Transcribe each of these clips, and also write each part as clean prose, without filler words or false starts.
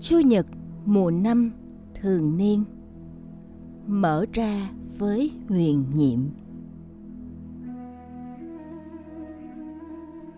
Chủ nhật mùa năm thường niên. Mở ra với Huyền Nhiệm.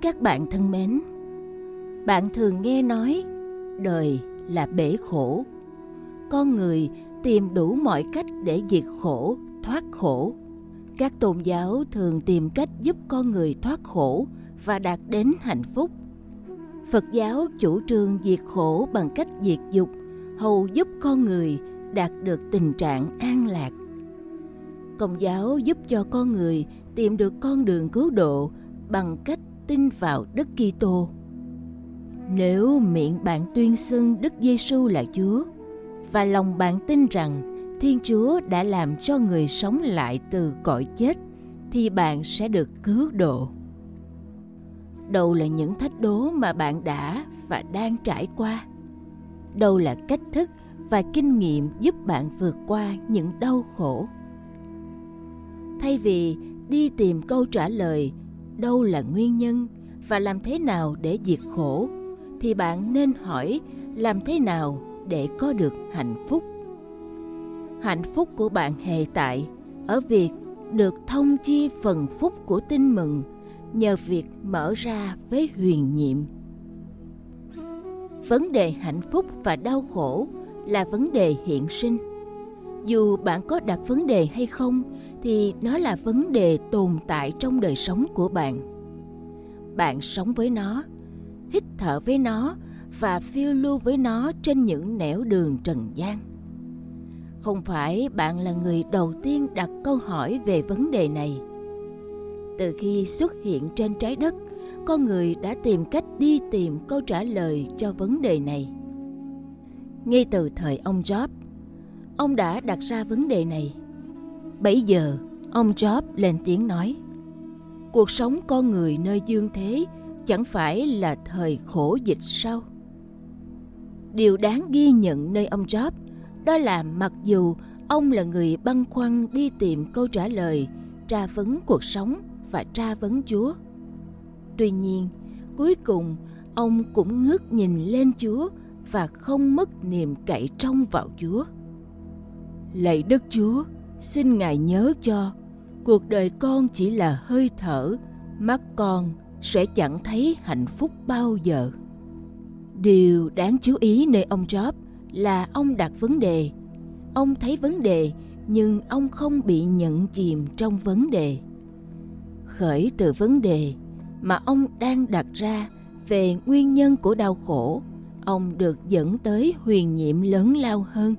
Các bạn thân mến, bạn thường nghe nói đời là bể khổ. Con người tìm đủ mọi cách để diệt khổ, thoát khổ. Các tôn giáo thường tìm cách giúp con người thoát khổ và đạt đến hạnh phúc. Phật giáo chủ trương diệt khổ bằng cách diệt dục, hầu giúp con người đạt được tình trạng an lạc. Công giáo giúp cho con người tìm được con đường cứu độ bằng cách tin vào Đức Kitô. Nếu miệng bạn tuyên xưng Đức Giêsu là Chúa và lòng bạn tin rằng Thiên Chúa đã làm cho người sống lại từ cõi chết, thì bạn sẽ được cứu độ. Đâu là những thách đố mà bạn đã và đang trải qua? Đâu là cách thức và kinh nghiệm giúp bạn vượt qua những đau khổ? Thay vì đi tìm câu trả lời đâu là nguyên nhân và làm thế nào để diệt khổ, thì bạn nên hỏi làm thế nào để có được hạnh phúc. Hạnh phúc của bạn hiện tại ở việc được thông chia phần phúc của tin mừng nhờ việc mở ra với Huyền Nhiệm. Vấn đề hạnh phúc và đau khổ là vấn đề hiện sinh. Dù bạn có đặt vấn đề hay không, thì nó là vấn đề tồn tại trong đời sống của bạn. Bạn sống với nó, hít thở với nó và phiêu lưu với nó trên những nẻo đường trần gian. Không phải bạn là người đầu tiên đặt câu hỏi về vấn đề này. Từ khi xuất hiện trên trái đất, con người đã tìm cách đi tìm câu trả lời cho vấn đề này. Ngay từ thời ông Job, ông đã đặt ra vấn đề này. Bấy giờ, ông Job lên tiếng nói: cuộc sống con người nơi dương thế chẳng phải là thời khổ dịch sao? Điều đáng ghi nhận nơi ông Job đó là mặc dù ông là người băn khoăn đi tìm câu trả lời, tra vấn cuộc sống và tra vấn Chúa, tuy nhiên, cuối cùng ông cũng ngước nhìn lên Chúa và không mất niềm cậy trông vào Chúa. Lạy Đức Chúa, xin Ngài nhớ cho, cuộc đời con chỉ là hơi thở, mắt con sẽ chẳng thấy hạnh phúc bao giờ. Điều đáng chú ý nơi ông Job là ông đặt vấn đề. Ông thấy vấn đề, nhưng ông không bị nhận chìm trong vấn đề. Khởi từ vấn đề mà ông đang đặt ra về nguyên nhân của đau khổ, ông được dẫn tới huyền nhiệm lớn lao hơn.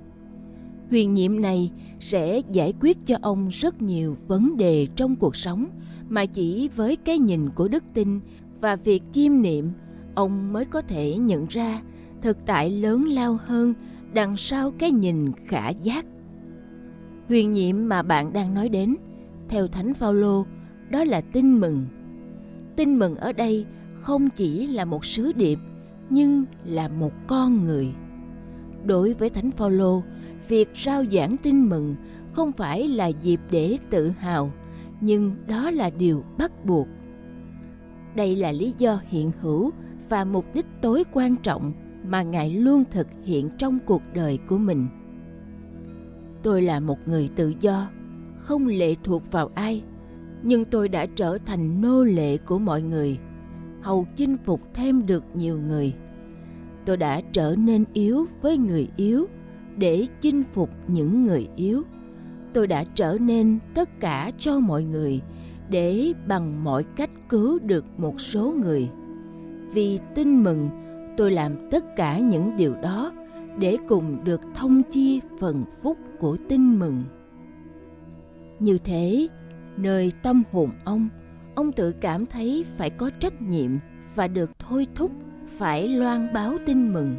Huyền nhiệm này sẽ giải quyết cho ông rất nhiều vấn đề trong cuộc sống mà chỉ với cái nhìn của đức tin và việc chiêm niệm, ông mới có thể nhận ra thực tại lớn lao hơn đằng sau cái nhìn khả giác. Huyền nhiệm mà bạn đang nói đến, theo Thánh Phaolô, đó là tin mừng. Tin mừng ở đây không chỉ là một sứ điệp, nhưng là một con người. Đối với Thánh Phaolô, việc rao giảng tin mừng không phải là dịp để tự hào, nhưng đó là điều bắt buộc. Đây là lý do hiện hữu và mục đích tối quan trọng mà Ngài luôn thực hiện trong cuộc đời của mình. Tôi là một người tự do, không lệ thuộc vào ai, nhưng tôi đã trở thành nô lệ của mọi người, hầu chinh phục thêm được nhiều người. Tôi đã trở nên yếu với người yếu để chinh phục những người yếu. Tôi đã trở nên tất cả cho mọi người để bằng mọi cách cứu được một số người. Vì tin mừng, tôi làm tất cả những điều đó để cùng được thông chia phần phúc của tin mừng. Như thế, nơi tâm hồn ông tự cảm thấy phải có trách nhiệm và được thôi thúc phải loan báo tin mừng.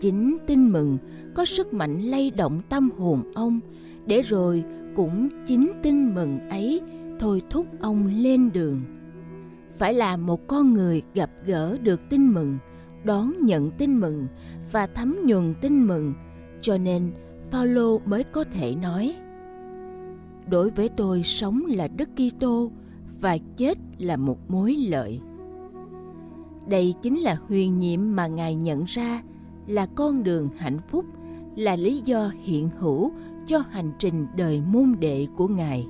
Chính tin mừng có sức mạnh lay động tâm hồn ông, để rồi cũng chính tin mừng ấy thôi thúc ông lên đường. Phải là một con người gặp gỡ được tin mừng, đón nhận tin mừng và thấm nhuần tin mừng, cho nên Phaolô mới có thể nói: đối với tôi sống là Đức Kitô và chết là một mối lợi. Đây chính là huyền nhiệm mà Ngài nhận ra là con đường hạnh phúc, là lý do hiện hữu cho hành trình đời môn đệ của Ngài.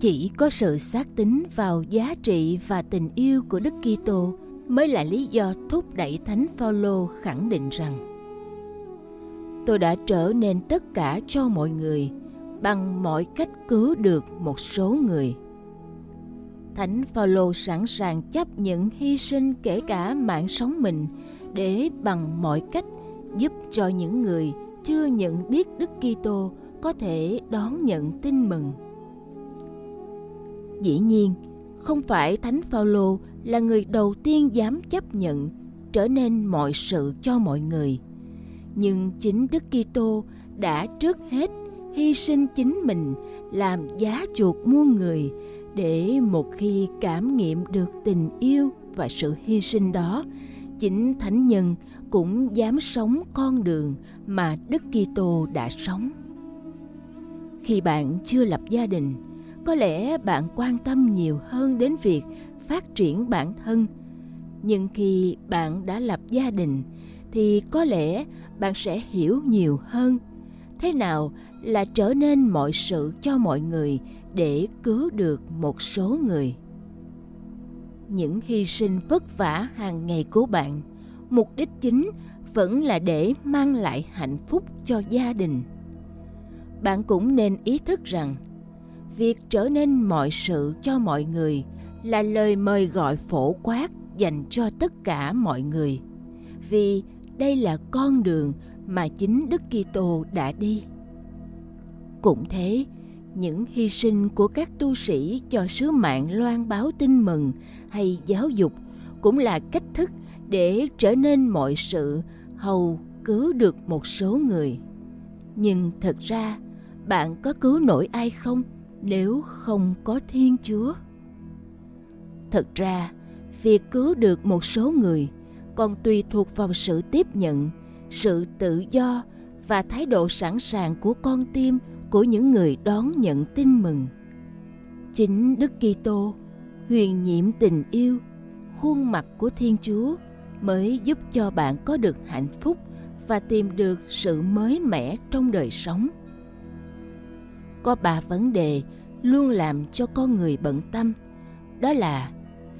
Chỉ có sự xác tín vào giá trị và tình yêu của Đức Kitô mới là lý do thúc đẩy Thánh Phaolô khẳng định rằng: "Tôi đã trở nên tất cả cho mọi người bằng mọi cách cứu được một số người." Thánh Phaolô sẵn sàng chấp nhận hy sinh kể cả mạng sống mình để bằng mọi cách giúp cho những người chưa nhận biết Đức Kitô có thể đón nhận tin mừng. Dĩ nhiên, không phải Thánh Phaolô là người đầu tiên dám chấp nhận trở nên mọi sự cho mọi người, nhưng chính Đức Kitô đã trước hết hy sinh chính mình làm giá chuộc muôn người, để một khi cảm nghiệm được tình yêu và sự hy sinh đó, chính thánh nhân cũng dám sống con đường mà Đức Kitô đã sống. Khi bạn chưa lập gia đình, có lẽ bạn quan tâm nhiều hơn đến việc phát triển bản thân. Nhưng khi bạn đã lập gia đình thì có lẽ bạn sẽ hiểu nhiều hơn thế nào là trở nên mọi sự cho mọi người để cứu được một số người. Những hy sinh vất vả hàng ngày của bạn, mục đích chính vẫn là để mang lại hạnh phúc cho gia đình. Bạn cũng nên ý thức rằng việc trở nên mọi sự cho mọi người là lời mời gọi phổ quát dành cho tất cả mọi người, vì đây là con đường mà chính Đức Kitô đã đi. Cũng thế, những hy sinh của các tu sĩ cho sứ mạng loan báo tin mừng hay giáo dục cũng là cách thức để trở nên mọi sự hầu cứu được một số người. Nhưng thật ra, bạn có cứu nổi ai không nếu không có Thiên Chúa? Thật ra, việc cứu được một số người còn tùy thuộc vào sự tiếp nhận, sự tự do và thái độ sẵn sàng của con tim của những người đón nhận tin mừng. Chính Đức Kitô, huyền nhiệm tình yêu, khuôn mặt của Thiên Chúa mới giúp cho bạn có được hạnh phúc và tìm được sự mới mẻ trong đời sống. Có 3 vấn đề luôn làm cho con người bận tâm, đó là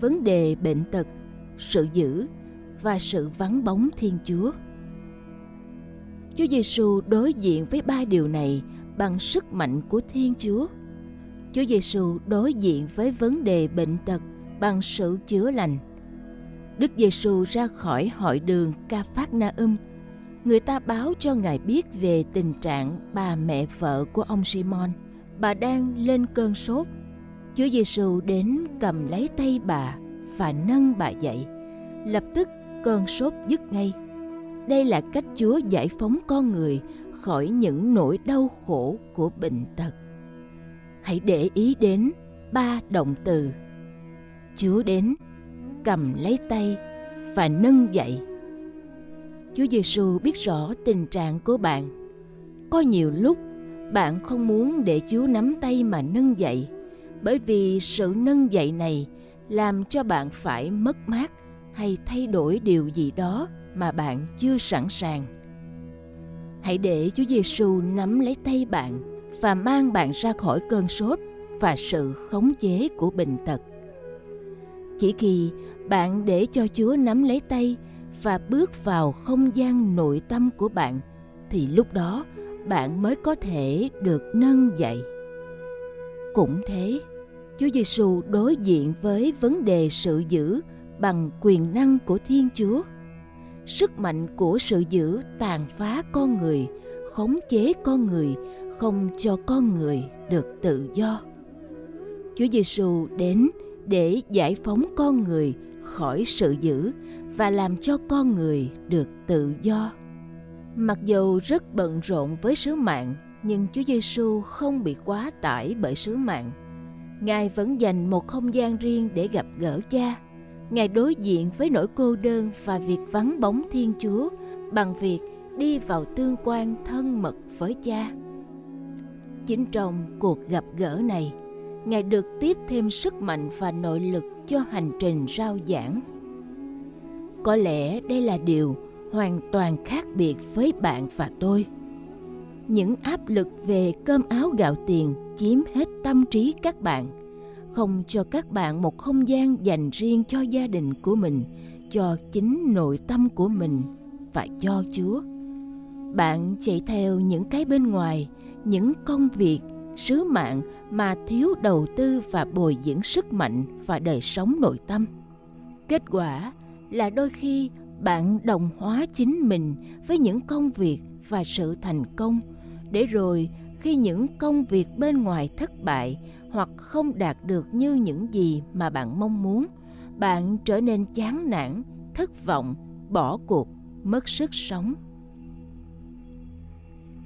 vấn đề bệnh tật, sự dữ và sự vắng bóng Thiên Chúa. Chúa Giêsu đối diện với 3 điều này bằng sức mạnh của Thiên Chúa. Chúa Giêsu đối diện với vấn đề bệnh tật bằng sự chữa lành. Đức Giêsu ra khỏi hội đường Ca-phác-na-um, người ta báo cho Ngài biết về tình trạng bà mẹ vợ của ông Simon. Bà đang lên cơn sốt. Chúa Giêsu đến cầm lấy tay bà và nâng bà dậy. Lập tức cơn sốt dứt ngay. Đây là cách Chúa giải phóng con người khỏi những nỗi đau khổ của bệnh tật. Hãy để ý đến 3 động từ: Chúa đến, cầm lấy tay và nâng dậy. Chúa Giêsu biết rõ tình trạng của bạn. Có nhiều lúc bạn không muốn để Chúa nắm tay mà nâng dậy, bởi vì sự nâng dậy này làm cho bạn phải mất mát hay thay đổi điều gì đó mà bạn chưa sẵn sàng. Hãy để Chúa Giêsu nắm lấy tay bạn và mang bạn ra khỏi cơn sốt và sự khống chế của bệnh tật. Chỉ khi bạn để cho Chúa nắm lấy tay và bước vào không gian nội tâm của bạn thì lúc đó bạn mới có thể được nâng dậy. Cũng thế, Chúa Giêsu đối diện với vấn đề sự dữ bằng quyền năng của Thiên Chúa. Sức mạnh của sự dữ tàn phá con người, khống chế con người, không cho con người được tự do. Chúa Giêsu đến để giải phóng con người khỏi sự dữ và làm cho con người được tự do. Mặc dù rất bận rộn với sứ mạng, nhưng Chúa Giêsu không bị quá tải bởi sứ mạng. Ngài vẫn dành một không gian riêng để gặp gỡ Cha. Ngài đối diện với nỗi cô đơn và việc vắng bóng Thiên Chúa bằng việc đi vào tương quan thân mật với Cha. Chính trong cuộc gặp gỡ này, Ngài được tiếp thêm sức mạnh và nội lực cho hành trình rao giảng. Có lẽ đây là điều hoàn toàn khác biệt với bạn và tôi. Những áp lực về cơm áo gạo tiền chiếm hết tâm trí các bạn, không cho các bạn một không gian dành riêng cho gia đình của mình, cho chính nội tâm của mình và cho Chúa. Bạn chạy theo những cái bên ngoài, những công việc, sứ mạng mà thiếu đầu tư và bồi dưỡng sức mạnh và đời sống nội tâm. Kết quả là đôi khi bạn đồng hóa chính mình với những công việc và sự thành công, để rồi khi những công việc bên ngoài thất bại hoặc không đạt được như những gì mà bạn mong muốn, bạn trở nên chán nản, thất vọng, bỏ cuộc, mất sức sống.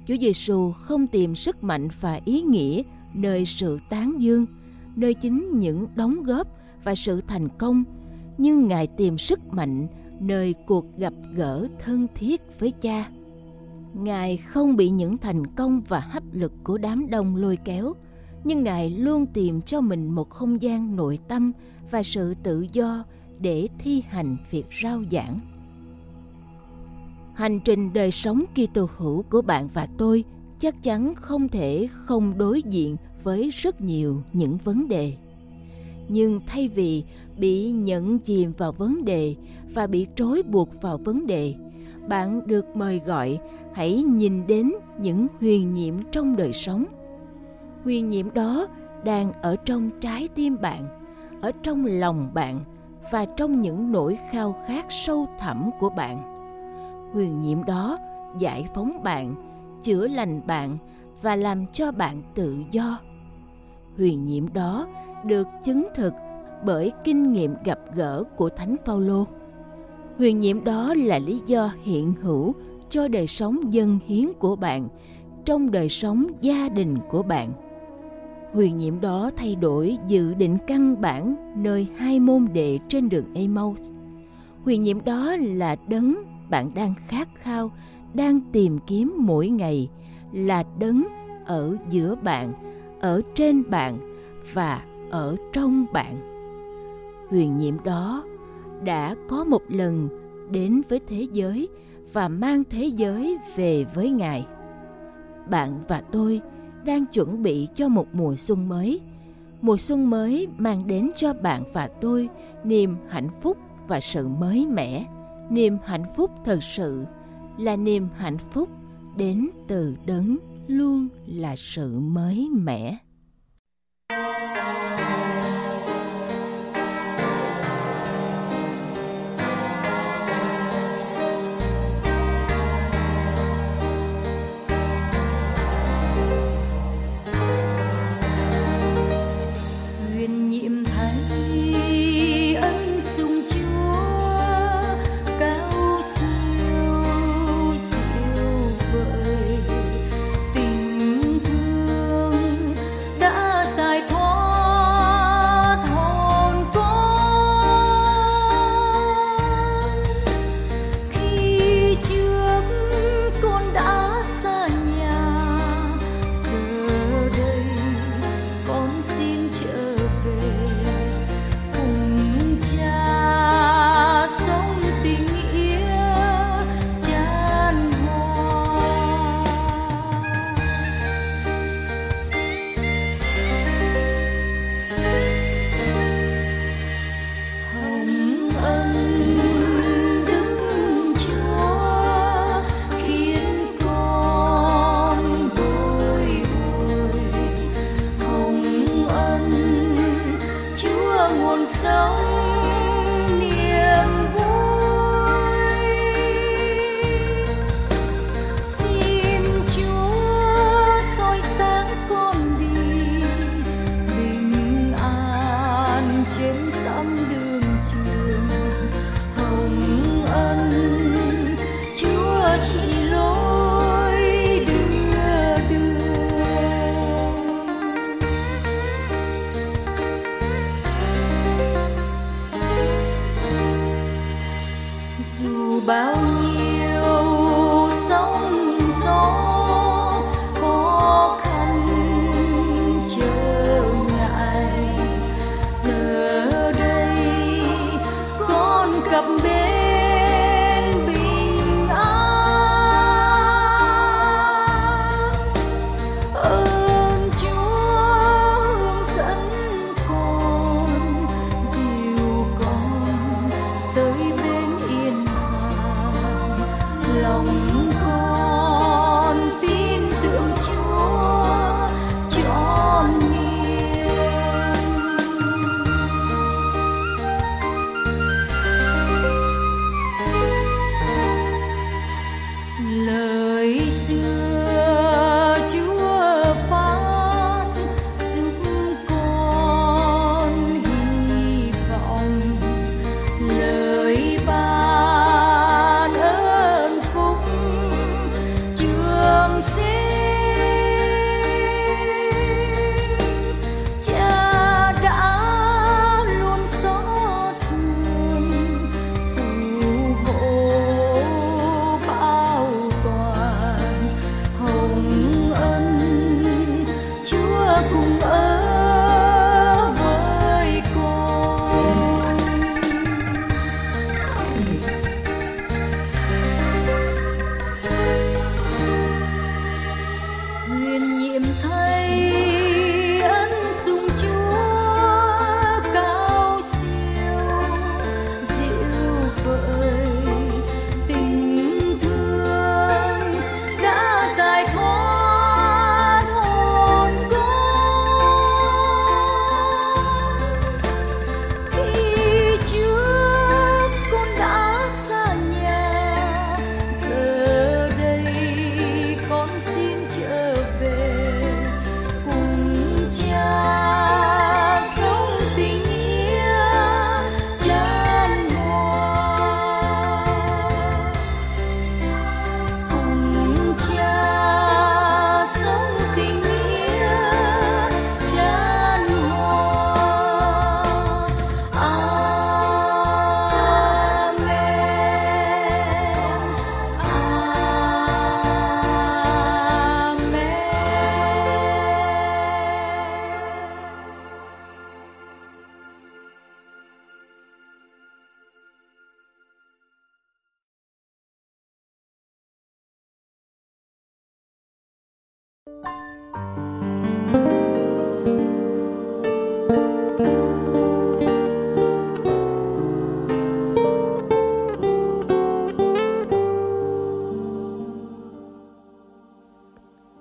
Chúa Giêsu không tìm sức mạnh và ý nghĩa nơi sự tán dương, nơi chính những đóng góp và sự thành công, nhưng Ngài tìm sức mạnh nơi cuộc gặp gỡ thân thiết với Cha. Ngài không bị những thành công và hấp lực của đám đông lôi kéo, nhưng Ngài luôn tìm cho mình một không gian nội tâm và sự tự do để thi hành việc rao giảng. Hành trình đời sống Kitô hữu của bạn và tôi chắc chắn không thể không đối diện với rất nhiều những vấn đề. Nhưng thay vì bị nhẫn chìm vào vấn đề và bị trói buộc vào vấn đề, bạn được mời gọi hãy nhìn đến những huyền nhiệm trong đời sống. Huyền nhiệm đó đang ở trong trái tim bạn, ở trong lòng bạn và trong những nỗi khao khát sâu thẳm của bạn. Huyền nhiệm đó giải phóng bạn, chữa lành bạn và làm cho bạn tự do. Huyền nhiệm đó được chứng thực bởi kinh nghiệm gặp gỡ của Thánh Phaolô. Huyền nhiệm đó là lý do hiện hữu cho đời sống dâng hiến của bạn, trong đời sống gia đình của bạn. Huyền nhiệm đó thay đổi dự định căn bản nơi hai môn đệ trên đường Emaus. Huyền nhiệm đó là đấng bạn đang khát khao, đang tìm kiếm mỗi ngày, là đấng ở giữa bạn, ở trên bạn và ở trong bạn. Huyền nhiệm đó đã có một lần đến với thế giới và mang thế giới về với Ngài. Bạn và tôi đang chuẩn bị cho một mùa xuân mới. Mùa xuân mới mang đến cho bạn và tôi niềm hạnh phúc và sự mới mẻ. Niềm hạnh phúc thật sự là niềm hạnh phúc đến từ đấng luôn là sự mới mẻ. Hãy subscribe